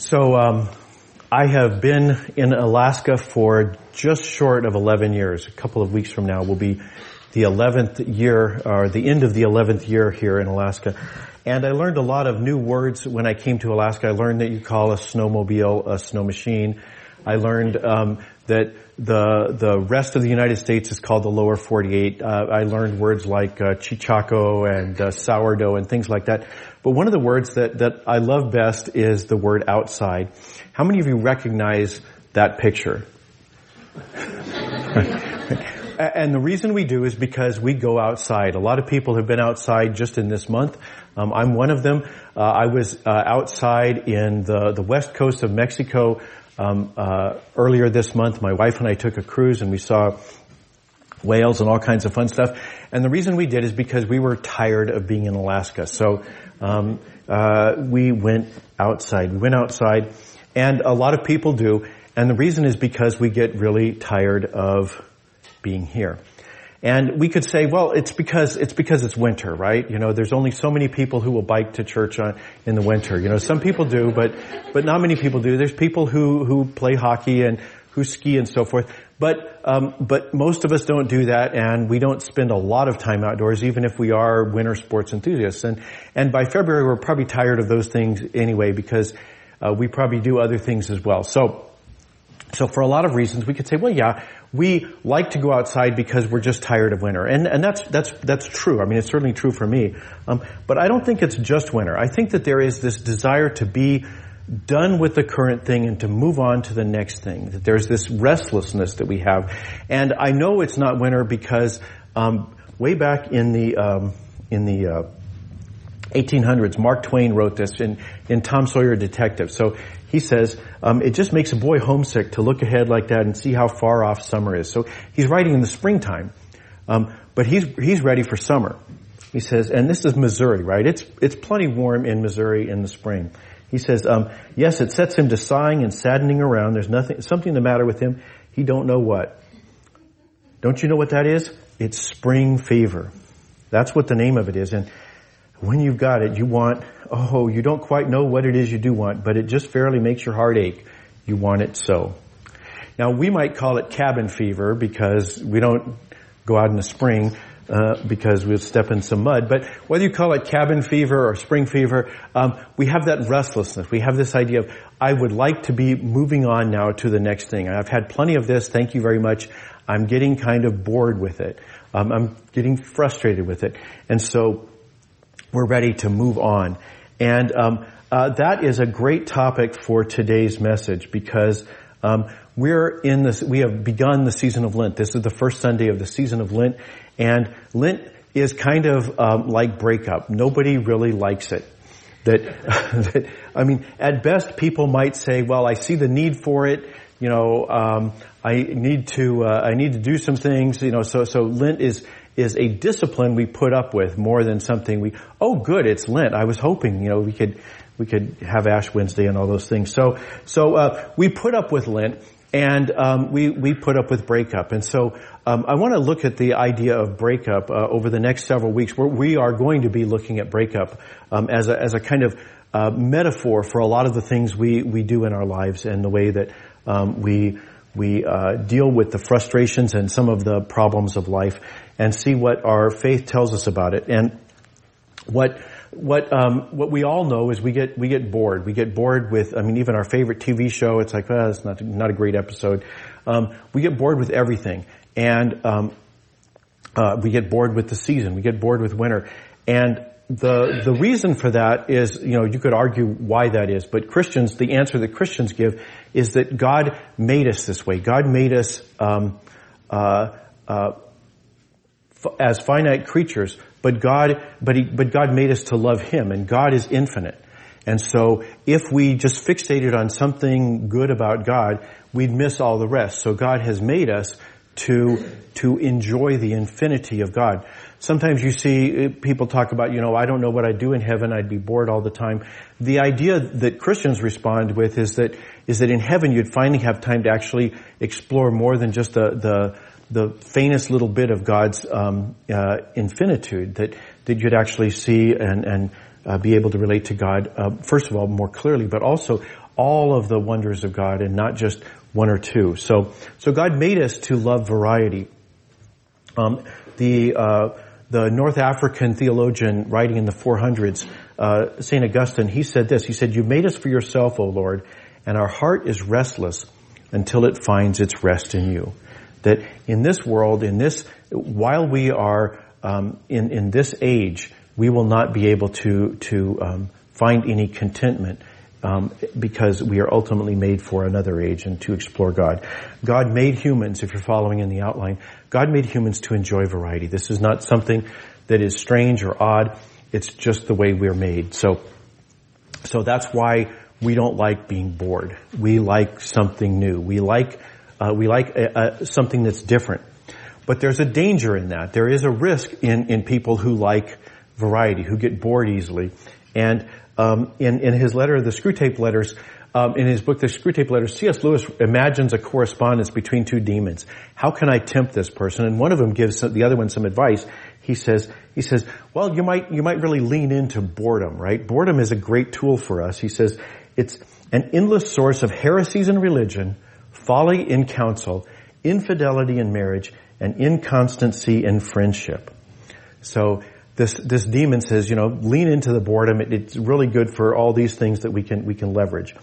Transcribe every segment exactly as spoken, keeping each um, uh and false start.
So um, I have been in Alaska for just short of eleven years. A couple of weeks from now will be the eleventh year, or the end of the eleventh year here in Alaska. And I learned a lot of new words when I came to Alaska. I learned that you call a snowmobile a snow machine. I learned um, that the the rest of the United States is called the lower forty-eight. Uh, I learned words like uh, chichaco and uh, sourdough and things like that. But one of the words that, that I love best is the word outside. How many of you recognize that picture? And the reason we do is because we go outside. A lot of people have been outside just in this month. Um, I'm one of them. Uh, I was uh, outside in the, the west coast of Mexico um, uh, earlier this month. My wife and I took a cruise and we saw whales and all kinds of fun stuff. And the reason we did is because we were tired of being in Alaska. So um, uh, we went outside. We went outside, and a lot of people do. And the reason is because we get really tired of being here. And we could say, well, it's because it's because it's winter, right? You know, there's only so many people who will bike to church on, in the winter. You know, some people do, but but not many people do. There's people who who play hockey and who ski and so forth. But um, but most of us don't do that, and we don't spend a lot of time outdoors, even if we are winter sports enthusiasts. And and by February, we're probably tired of those things anyway, because uh, we probably do other things as well. So. So for a lot of reasons, we could say, well, yeah, we like to go outside because we're just tired of winter. And, and that's, that's, that's true. I mean, it's certainly true for me. Um, but I don't think it's just winter. I think that there is this desire to be done with the current thing and to move on to the next thing. That there's this restlessness that we have. And I know it's not winter because, um, way back in the, um, in the, uh, eighteen hundreds, Mark Twain wrote this in, in Tom Sawyer Detective. So he says, um, it just makes a boy homesick to look ahead like that and see how far off summer is. So he's writing in the springtime, um, but he's he's ready for summer. He says, and this is Missouri, right? It's it's plenty warm in Missouri in the spring. He says, um, yes, it sets him to sighing and saddening around. There's nothing, something the matter with him. He don't know what. Don't you know what that is? It's spring fever. That's what the name of it is. And when you've got it, you want, oh, you don't quite know what it is you do want, but it just fairly makes your heart ache. You want it so. Now, we might call it cabin fever because we don't go out in the spring uh, because we'll step in some mud. But whether you call it cabin fever or spring fever, um, we have that restlessness. We have this idea of, I would like to be moving on now to the next thing. I've had plenty of this. Thank you very much. I'm getting kind of bored with it. Um, I'm getting frustrated with it. And so we're ready to move on. And um, uh, that is a great topic for today's message because um, we're in this, we have begun the season of Lent. This is the first Sunday of the season of Lent. And Lent is kind of um, like breakup. Nobody really likes it. That, that, I mean, at best people might say, well, I see the need for it. You know, um, I need to, uh, I need to do some things, you know, so, so Lent is, is a discipline we put up with more than something we, oh good, it's Lent. I was hoping, you know, we could, we could have Ash Wednesday and all those things. So, so, uh, we put up with Lent and, um, we, we put up with breakup. And so, um, I want to look at the idea of breakup, uh, over the next several weeks where we are going to be looking at breakup, um, as a, as a kind of, uh, metaphor for a lot of the things we, we do in our lives and the way that, Um, we we uh, deal with the frustrations and some of the problems of life, and see what our faith tells us about it. And what what um, what we all know is we get we get bored. We get bored with. I mean, even our favorite T V show. It's like, oh, it's not not a great episode. Um, we get bored with everything, and um, uh, we get bored with the season. We get bored with winter, and the the reason for that is, you know, you could argue why that is, but Christians, the answer that Christians give is that God made us this way. God made us um, uh, uh, f- as finite creatures, but God, but he, but God made us to love Him, and God is infinite. And so, if we just fixated on something good about God, we'd miss all the rest. So God has made us to to enjoy the infinity of God. Sometimes you see people talk about, you know, I don't know what I'd do in heaven. I'd be bored all the time. The idea that Christians respond with is that is that in heaven you'd finally have time to actually explore more than just the the, the faintest little bit of God's um, uh, infinitude. That that you'd actually see and and uh, be able to relate to God. Uh, first of all, more clearly, but also all of the wonders of God and not just one or two. So, so God made us to love variety. Um, the, uh, the North African theologian writing in the four hundreds, uh, Saint Augustine, he said this. He said, "You made us for yourself, O Lord, and our heart is restless until it finds its rest in you." That in this world, in this, while we are, um, in, in this age, we will not be able to, to, um, find any contentment. Um, because we are ultimately made for another age and to explore God. God made humans, if you're following in the outline, God made humans to enjoy variety. This is not something that is strange or odd. It's just the way we're made. So, so that's why we don't like being bored. We like something new. We like, uh, we like a, a, something that's different. But there's a danger in that. There is a risk in, in people who like variety, who get bored easily. And Um, in, in his letter, the Screwtape Letters, um, in his book, the Screwtape Letters, C S. Lewis imagines a correspondence between two demons. How can I tempt this person? And one of them gives the other one some advice. He says, he says, well, you might, you might really lean into boredom, right? Boredom is a great tool for us. He says, it's an endless source of heresies in religion, folly in counsel, infidelity in marriage, and inconstancy in friendship. So, This, this demon says, you know, lean into the boredom. It, it's really good for all these things that we can, we can leverage.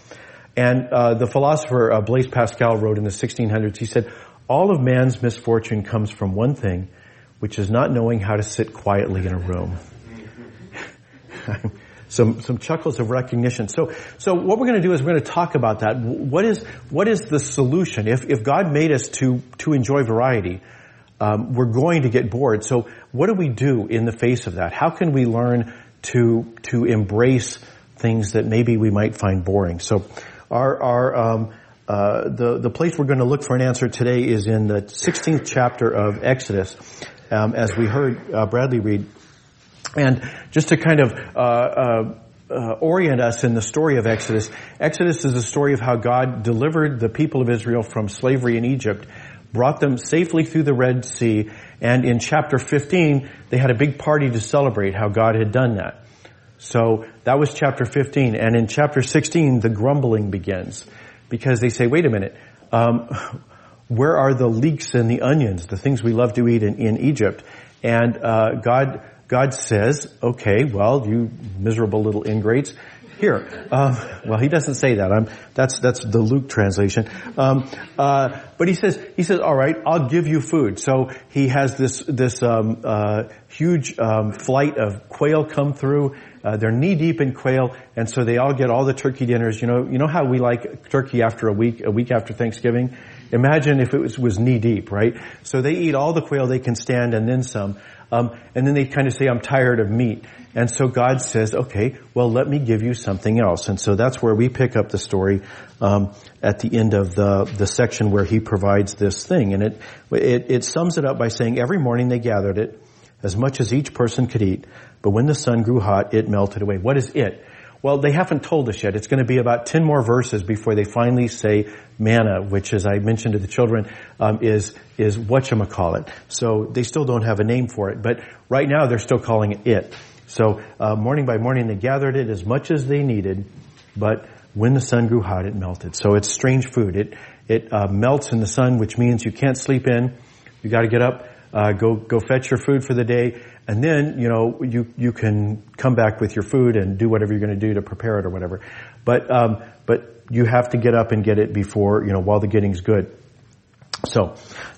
And, uh, the philosopher, uh, Blaise Pascal wrote in the sixteen hundreds, he said, all of man's misfortune comes from one thing, which is not knowing how to sit quietly in a room. some, some chuckles of recognition. So, so what we're going to do is we're going to talk about that. What is, what is the solution? If, if God made us to, to enjoy variety, Um, we're going to get bored. So what do we do in the face of that? How can we learn to to embrace things that maybe we might find boring? So our our um uh the the place we're going to look for an answer today is in the sixteenth chapter of Exodus, um as we heard uh, Bradley read. And just to kind of uh uh Uh, orient us in the story of Exodus. Exodus is a story of how God delivered the people of Israel from slavery in Egypt, brought them safely through the Red Sea, and in chapter fifteen, they had a big party to celebrate how God had done that. So that was chapter fifteen, and in chapter sixteen, the grumbling begins, because they say, wait a minute, um, where are the leeks and the onions, the things we love to eat in, in Egypt? And uh, God... God says, okay, well, you miserable little ingrates, here. Um, well, he doesn't say that. I'm, that's, that's the Luke translation. Um, uh, but he says, he says, all right, I'll give you food. So he has this, this, um, uh, huge, um, flight of quail come through. Uh, they're knee deep in quail. And so they all get all the turkey dinners. You know, you know how we like turkey after a week, a week after Thanksgiving? Imagine if it was, was knee deep, right? So they eat all the quail they can stand and then some. Um, and then they kind of say, I'm tired of meat. And so God says, okay, well, let me give you something else. And so that's where we pick up the story, um, at the end of the, the section where he provides this thing. And it, it, it sums it up by saying, every morning they gathered it, as much as each person could eat. But when the sun grew hot, it melted away. What is it? Well, they haven't told us yet. It's going to be about ten more verses before they finally say manna, which, as I mentioned to the children, um, is is whatchamacallit. So they still don't have a name for it. But right now, they're still calling it it. So uh, morning by morning, they gathered it as much as they needed. But when the sun grew hot, it melted. So it's strange food. It it uh, melts in the sun, which means you can't sleep in. You got to get up, uh, go go fetch your food for the day. And then, you know, you, you can come back with your food and do whatever you're going to do to prepare it or whatever. But, um, but you have to get up and get it before, you know, while the getting's good. So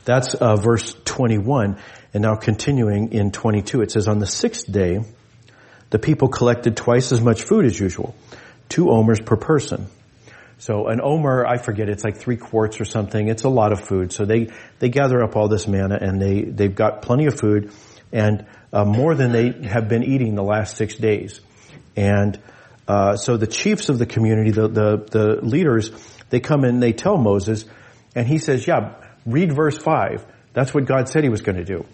that's, uh, verse twenty-one. And now continuing in twenty-two, it says, on the sixth day, the people collected twice as much food as usual, two omers per person. So an omer, I forget, it's like three quarts or something. It's a lot of food. So they, they gather up all this manna and they, they've got plenty of food. And uh, more than they have been eating the last six days. And uh so the chiefs of the community, the, the, the leaders, they come in, they tell Moses, and he says, yeah, read verse five. That's what God said he was going to do.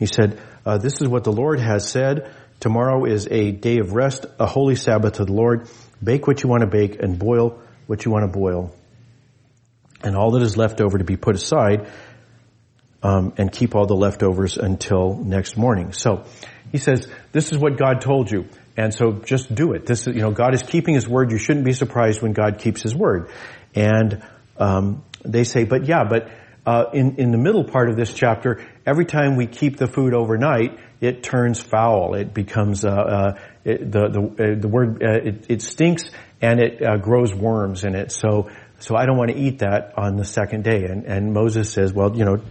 He said, uh, this is what the Lord has said. Tomorrow is a day of rest, a holy Sabbath to the Lord. Bake what you want to bake and boil what you want to boil. And all that is left over to be put aside. Um, and keep all the leftovers until next morning. So he says, this is what God told you. And so just do it. This is, you know, God is keeping his word. You shouldn't be surprised when God keeps his word. And, um, they say, but yeah, but, uh, in, in the middle part of this chapter, every time we keep the food overnight, it turns foul. It becomes, uh, uh, it, the, the, uh, the word, uh, it, it stinks and it, uh, grows worms in it. So, so I don't want to eat that on the second day. And, and Moses says, well, you know,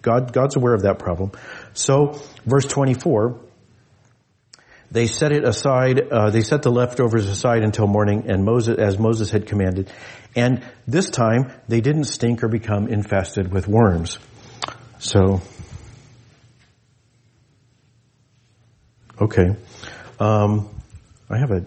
God, God's aware of that problem. So, verse twenty-four, they set it aside, uh, they set the leftovers aside until morning, and Moses, as Moses had commanded. And this time, they didn't stink or become infested with worms. So, okay. Um, I have a,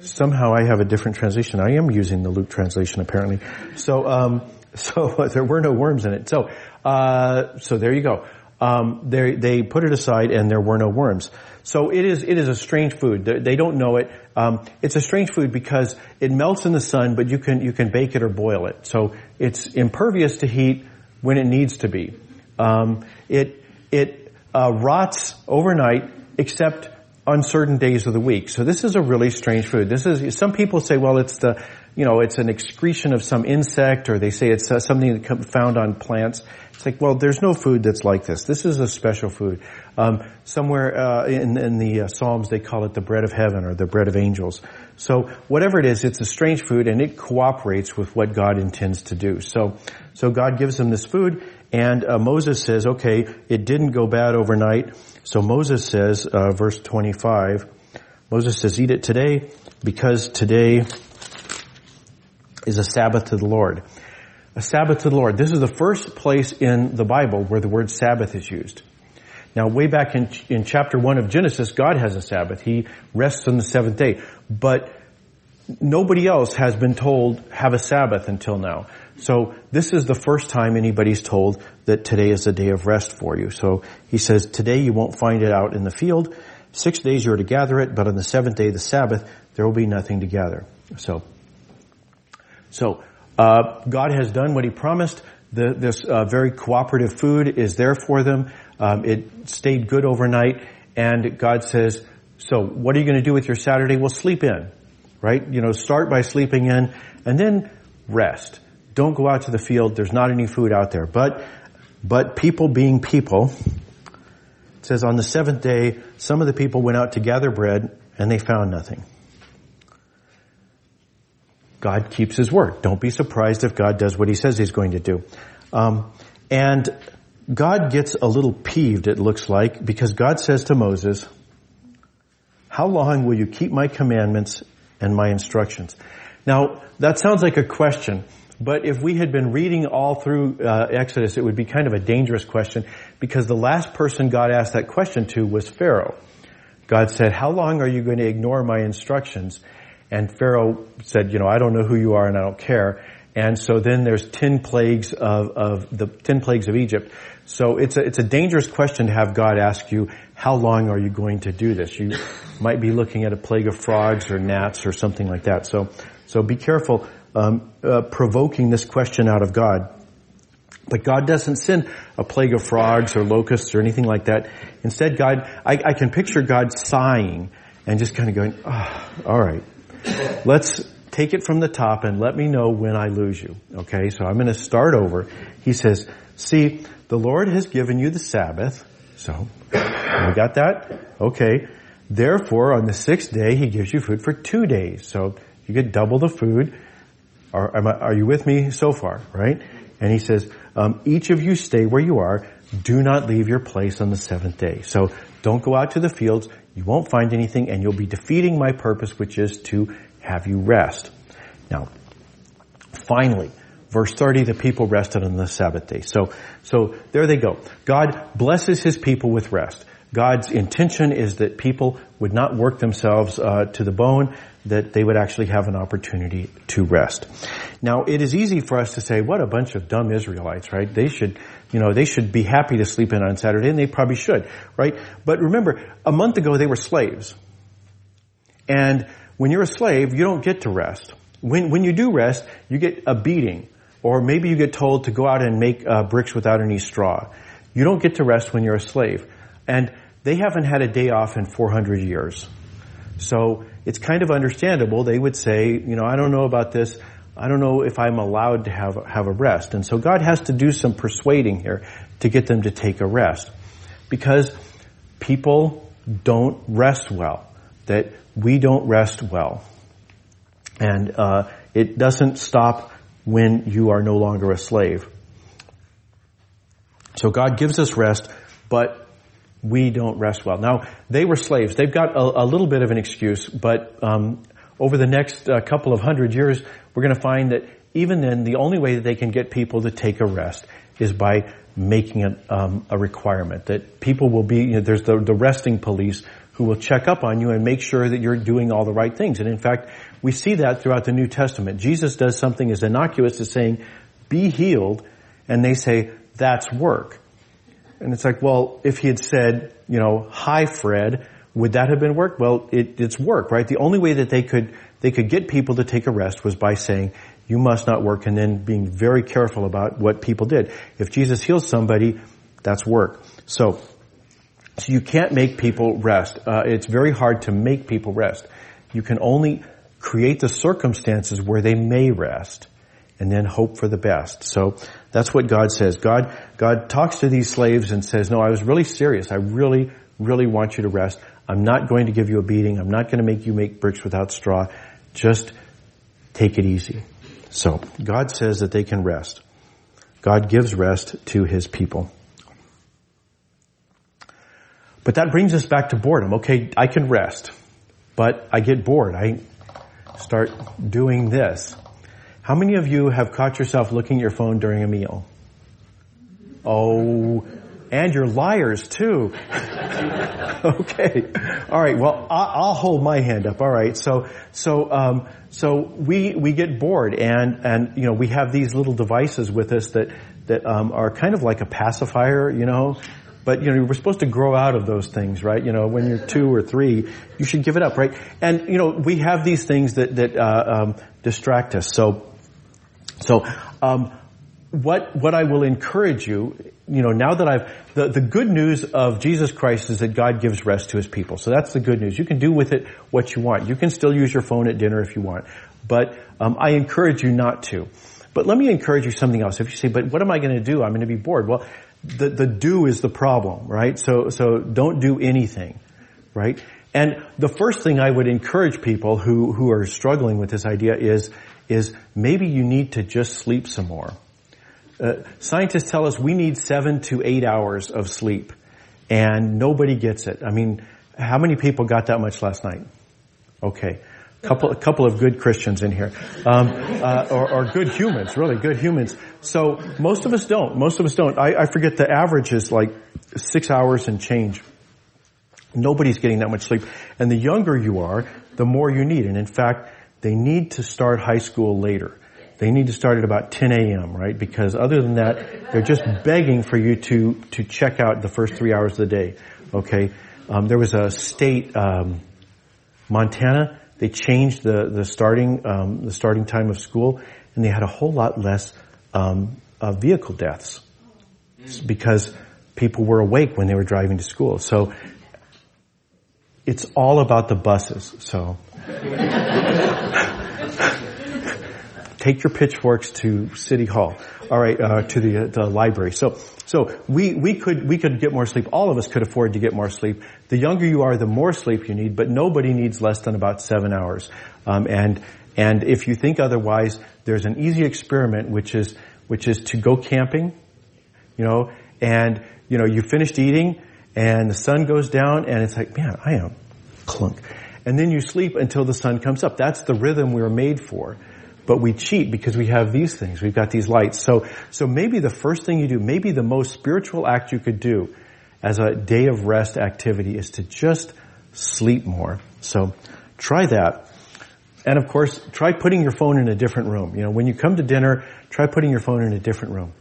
somehow I have a different translation. I am using the Luke translation, apparently. So, um, so there were no worms in it. So, uh, so there you go. Um, they they put it aside and there were no worms. So it is it is a strange food. They, they don't know it. Um, it's a strange food because it melts in the sun, but you can you can bake it or boil it. So it's impervious to heat when it needs to be. Um, it it uh, rots overnight, except on certain days of the week. So this is a really strange food. This is some people say, well, it's the you know it's an excretion of some insect, or they say it's uh, something that found on plants. It's like, well, there's no food that's like this. This is a special food. Um, somewhere uh, in, in the uh, Psalms, they call it the bread of heaven or the bread of angels. So whatever it is, it's a strange food, and it cooperates with what God intends to do. So so God gives them this food, and uh, Moses says, okay, it didn't go bad overnight. So Moses says, uh, verse twenty-five, Moses says, eat it today, because today is a Sabbath to the Lord. A Sabbath to the Lord. This is the first place in the Bible where the word Sabbath is used. Now, way back in in chapter one of Genesis, God has a Sabbath. He rests on the seventh day. But nobody else has been told, have a Sabbath until now. So this is the first time anybody's told that today is a day of rest for you. So he says, today you won't find it out in the field. Six days you are to gather it, but on the seventh day, the Sabbath, there will be nothing to gather. So, so, Uh, God has done what he promised. The, this uh, very cooperative food is there for them. Um, it stayed good overnight. And God says, so what are you going to do with your Saturday? Well, sleep in, right? You know, start by sleeping in and then rest. Don't go out to the field. There's not any food out there. But, but people being people, it says on the seventh day, some of the people went out to gather bread and they found nothing. God keeps his word. Don't be surprised if God does what he says he's going to do. Um, and God gets a little peeved, it looks like, because God says to Moses, how long will you keep my commandments and my instructions? Now, that sounds like a question, but if we had been reading all through uh, Exodus, it would be kind of a dangerous question, because the last person God asked that question to was Pharaoh. God said, how long are you going to ignore my instructions? And Pharaoh said, you know, I don't know who you are and I don't care. And so then there's ten plagues of, of the ten plagues of Egypt. So it's a, it's a dangerous question to have God ask you, how long are you going to do this? You might be looking at a plague of frogs or gnats or something like that. So, so be careful, um, uh, provoking this question out of God. But God doesn't send a plague of frogs or locusts or anything like that. Instead, God, I, I can picture God sighing and just kind of going, oh, all right. Let's take it from the top and let me know when I lose you. Okay, so I'm going to start over. He says, see, the Lord has given you the Sabbath. So, we got that? Okay. Therefore, on the sixth day, he gives you food for two days. So, you get double the food. Are, am I, are you with me so far, right? And he says, um, each of you stay where you are. Do not leave your place on the seventh day. So, don't go out to the fields. You won't find anything, and you'll be defeating my purpose, which is to have you rest. Now, finally, verse thirty, the people rested on the Sabbath day. So, so there they go. God blesses his people with rest. God's intention is that people would not work themselves uh, to the bone, that they would actually have an opportunity to rest. Now, it is easy for us to say, what a bunch of dumb Israelites, right? They should, you know, they should be happy to sleep in on Saturday, and they probably should, right? But remember, a month ago, they were slaves. And when you're a slave, you don't get to rest. When, when you do rest, you get a beating, or maybe you get told to go out and make uh, bricks without any straw. You don't get to rest when you're a slave. And They haven't had a day off in four hundred years. So it's kind of understandable. They would say, you know, I don't know about this. I don't know if I'm allowed to have, have a rest. And so God has to do some persuading here to get them to take a rest, because people don't rest well, that we don't rest well. And uh it doesn't stop when you are no longer a slave. So God gives us rest, but we don't rest well. Now, they were slaves. They've got a, a little bit of an excuse, but um over the next uh, couple of hundred years, we're going to find that even then, the only way that they can get people to take a rest is by making an, um, a requirement that people will be, you know, there's the, the resting police who will check up on you and make sure that you're doing all the right things. And in fact, we see that throughout the New Testament. Jesus does something as innocuous as saying, be healed. And they say, that's work. And it's like, well, if he had said, you know, hi, Fred, would that have been work? Well, it, it's work, right? The only way that they could, they could get people to take a rest was by saying, you must not work, and then being very careful about what people did. If Jesus heals somebody, that's work. So, so you can't make people rest. Uh, it's very hard to make people rest. You can only create the circumstances where they may rest and then hope for the best. So that's what God says. God, God talks to these slaves and says, no, I was really serious. I really, really want you to rest. I'm not going to give you a beating. I'm not going to make you make bricks without straw. Just take it easy. So God says that they can rest. God gives rest to his people. But that brings us back to boredom. Okay, I can rest, but I get bored. I start doing this. How many of you have caught yourself looking at your phone during a meal? Oh, and you're liars too. Okay. All right. Well, I'll hold my hand up. All right. So, so, um, so we, we get bored, and, and, you know, we have these little devices with us that, that, um, are kind of like a pacifier, you know, but, you know, we're supposed to grow out of those things, right? You know, when you're two or three, you should give it up, right? And, you know, we have these things that, that, uh, um, distract us. So, so, um, What, what I will encourage you, you know, now that I've, the, the good news of Jesus Christ is that God gives rest to his people. So that's the good news. You can do with it what you want. You can still use your phone at dinner if you want. But, um, I encourage you not to. But let me encourage you something else. If you say, but what am I going to do? I'm going to be bored. Well, the, the do is the problem, right? So, so don't do anything, right? And the first thing I would encourage people who, who are struggling with this idea is, is maybe you need to just sleep some more. Uh, scientists tell us we need seven to eight hours of sleep, and nobody gets it. I mean, how many people got that much last night? Okay. Couple, a couple of good Christians in here. Um, uh, or, or good humans, really good humans. So most of us don't. Most of us don't. I, I forget the average is like six hours and change. Nobody's getting that much sleep. And the younger you are, the more you need. And in fact, they need to start high school later. They need to start at about ten a.m., right? Because other than that, they're just begging for you to, to check out the first three hours of the day, okay? Um, there was a state, um, Montana, they changed the, the starting, um, the starting time of school, and they had a whole lot less, um, uh, vehicle deaths because people were awake when they were driving to school. So it's all about the buses, so. Take your pitchforks to City Hall. All right, uh, to the, the library. So, so we, we could, we could get more sleep. All of us could afford to get more sleep. The younger you are, the more sleep you need, but nobody needs less than about seven hours. Um, and, and if you think otherwise, there's an easy experiment, which is, which is to go camping, you know, and, you know, you finished eating and the sun goes down and it's like, man, I am clunk. And then you sleep until the sun comes up. That's the rhythm we were made for. But we cheat because we have these things. We've got these lights. So, so maybe the first thing you do, maybe the most spiritual act you could do as a day of rest activity is to just sleep more. So try that. And of course, try putting your phone in a different room. You know, when you come to dinner, try putting your phone in a different room.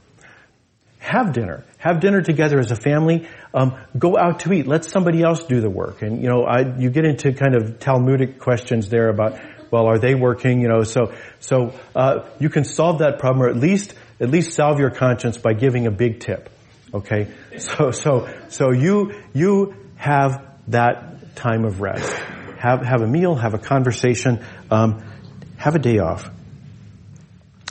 Have dinner. Have dinner together as a family. Um, go out to eat. Let somebody else do the work. And, you know, I, you get into kind of Talmudic questions there about, well, are they working? You know, so, so, uh, you can solve that problem, or at least, at least salve your conscience by giving a big tip. Okay? So, so, so you, you have that time of rest. Have have a meal, have a conversation, um, have a day off.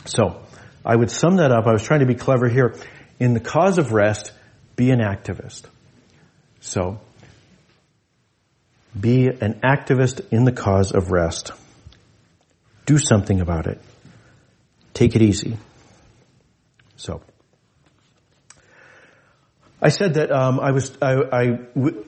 So I would sum that up. I was trying to be clever here. In the cause of rest, be an activist. So be an activist in the cause of rest. Do something about it. Take it easy. So I said that um, I was I, I, w-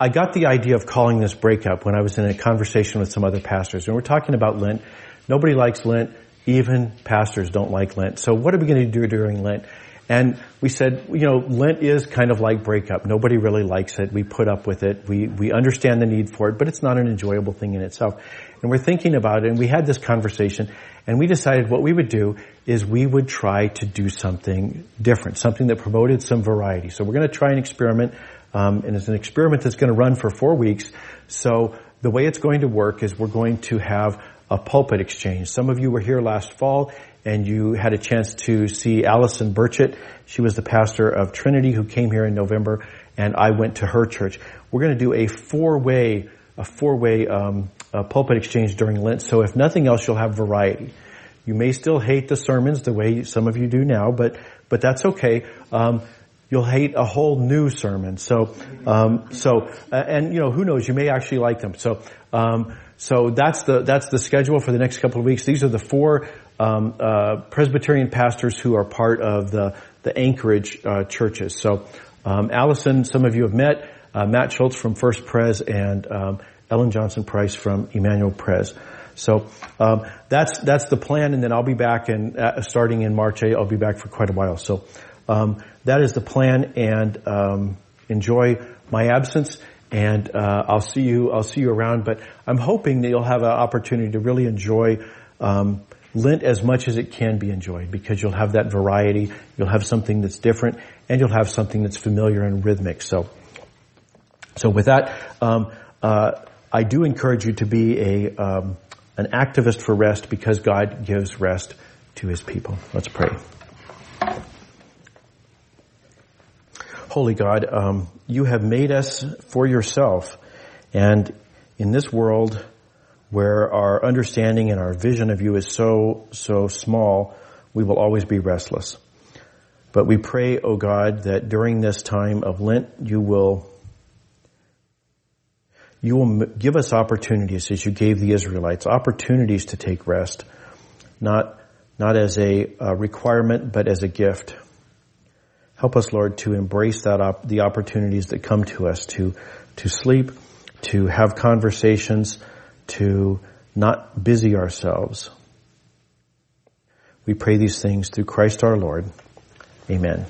I got the idea of calling this breakup when I was in a conversation with some other pastors, and we're talking about Lent. Nobody likes Lent. Even pastors don't like Lent. So what are we going to do during Lent? And we said, you know, Lent is kind of like breakup. Nobody really likes it. We put up with it. We we understand the need for it, but it's not an enjoyable thing in itself. And we're thinking about it, and we had this conversation, and we decided what we would do is we would try to do something different, something that promoted some variety. So we're going to try an experiment, um, and it's an experiment that's going to run for four weeks. So the way it's going to work is we're going to have a pulpit exchange. Some of you were here last fall and you had a chance to see Allison Burchett. She was the pastor of Trinity who came here in November, and I went to her church. We're going to do a four-way, a four-way um, a pulpit exchange during Lent. So if nothing else, you'll have variety. You may still hate the sermons the way some of you do now, but but that's okay. Um, You'll hate a whole new sermon. So, um, so, uh, and you know, who knows? You may actually like them. So, um, so that's the that's the schedule for the next couple of weeks. These are the four um, uh, Presbyterian pastors who are part of the the Anchorage uh, churches. So, um, Allison, some of you have met uh, Matt Schultz from First Prez and um, Ellen Johnson Price from Emmanuel Prez. So um, that's that's the plan. And then I'll be back, and uh, starting in March, I'll be back for quite a while. So. Um, that is the plan, and um, enjoy my absence, and uh, I'll see you I'll see you around, but I'm hoping that you'll have an opportunity to really enjoy um, Lent as much as it can be enjoyed, because you'll have that variety, you'll have something that's different, and you'll have something that's familiar and rhythmic. So so with that, um, uh, I do encourage you to be a um, an activist for rest, because God gives rest to his people. Let's pray. Holy God, um, you have made us for yourself, and in this world where our understanding and our vision of you is so, so small, we will always be restless. But we pray, O God, that during this time of Lent, you will, you will give us opportunities, as you gave the Israelites, opportunities to take rest, not, not as a, a requirement, but as a gift. Help us, Lord, to embrace that op- the opportunities that come to us, to to sleep, to have conversations, to not busy ourselves. We pray these things through Christ our Lord. Amen.